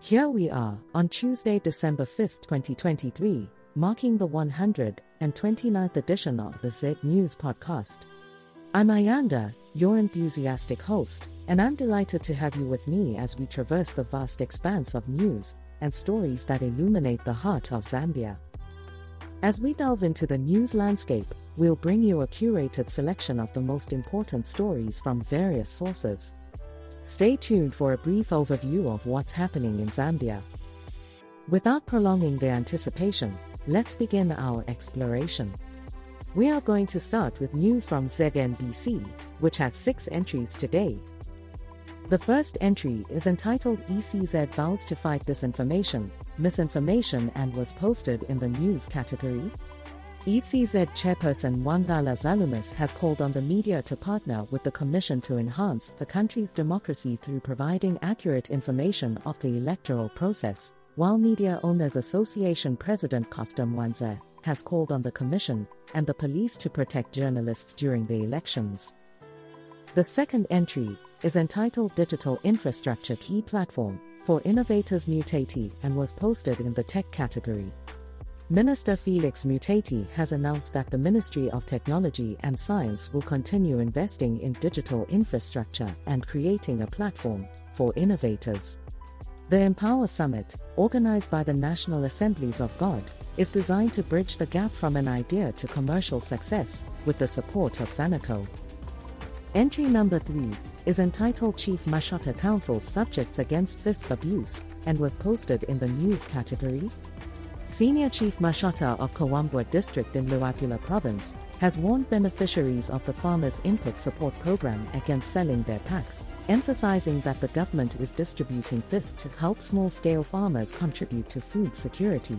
Here we are, on Tuesday, December 5, 2023, marking the 129th edition of the Zed News Podcast. I'm Ayanda, your enthusiastic host, and I'm delighted to have you with me as we traverse the vast expanse of news and stories that illuminate the heart of Zambia. As we delve into the news landscape, we'll bring you a curated selection of the most important stories from various sources. Stay tuned for a brief overview of what's happening in Zambia. Without prolonging the anticipation, let's begin our exploration. We are going to start with news from ZNBC, which has 6 entries today. The first entry is entitled "ECZ Vows to Fight Disinformation, Misinformation" and was posted in the news category. ECZ Chairperson Mwangala Zalumis has called on the media to partner with the Commission to enhance the country's democracy through providing accurate information of the electoral process, while Media Owners Association President Costa Mwanza has called on the Commission and the police to protect journalists during the elections. The second entry is entitled "Digital Infrastructure Key Platform for Innovators Mutati" and was posted in the tech category. Minister Felix Mutati has announced that the Ministry of Technology and Science will continue investing in digital infrastructure and creating a platform for innovators. The Empower Summit, organized by the National Assemblies of God, is designed to bridge the gap from an idea to commercial success with the support of SANECO. Entry number 3 is entitled "Chief Mashota Counsels Subjects Against Fisc Abuse" and was posted in the news category. Senior Chief Mashota of Kawambwa district in Luapula province has warned beneficiaries of the Farmers' Input Support Program against selling their packs, emphasizing that the government is distributing fisc to help small-scale farmers contribute to food security.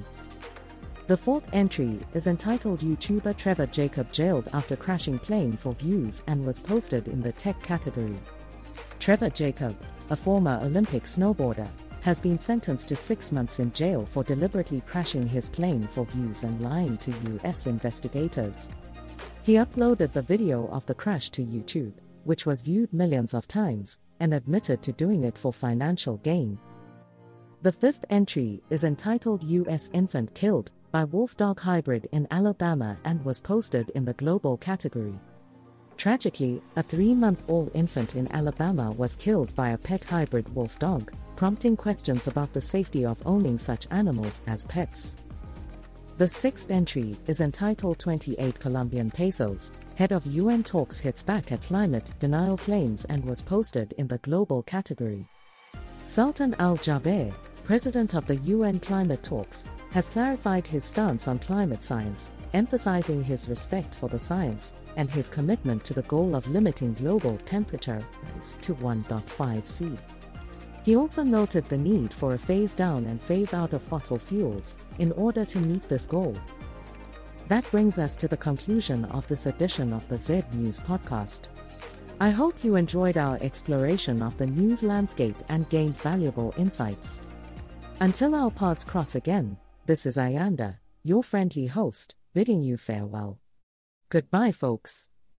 The fourth entry is entitled "YouTuber Trevor Jacob Jailed After Crashing Plane for Views" and was posted in the tech category. Trevor Jacob, a former Olympic snowboarder, has been sentenced to 6 months in jail for deliberately crashing his plane for views and lying to U.S. investigators. He uploaded the video of the crash to YouTube, which was viewed millions of times, and admitted to doing it for financial gain. The fifth entry is entitled "U.S. Infant Killed by Wolf-Dog Hybrid in Alabama" and was posted in the global category. Tragically, a 3-month-old infant in Alabama was killed by a pet hybrid wolf-dog, prompting questions about the safety of owning such animals as pets. The sixth entry is entitled "28 Colombian Pesos, Head of UN Talks Hits Back at Climate Denial Claims" and was posted in the global category. Sultan Al-Jaber, President of the UN Climate Talks, has clarified his stance on climate science, emphasizing his respect for the science and his commitment to the goal of limiting global temperature rise to 1.5°C. He also noted the need for a phase down and phase out of fossil fuels in order to meet this goal. That brings us to the conclusion of this edition of the Zed News Podcast. I hope you enjoyed our exploration of the news landscape and gained valuable insights. Until our paths cross again, this is Ayanda, your friendly host, bidding you farewell. Goodbye, folks.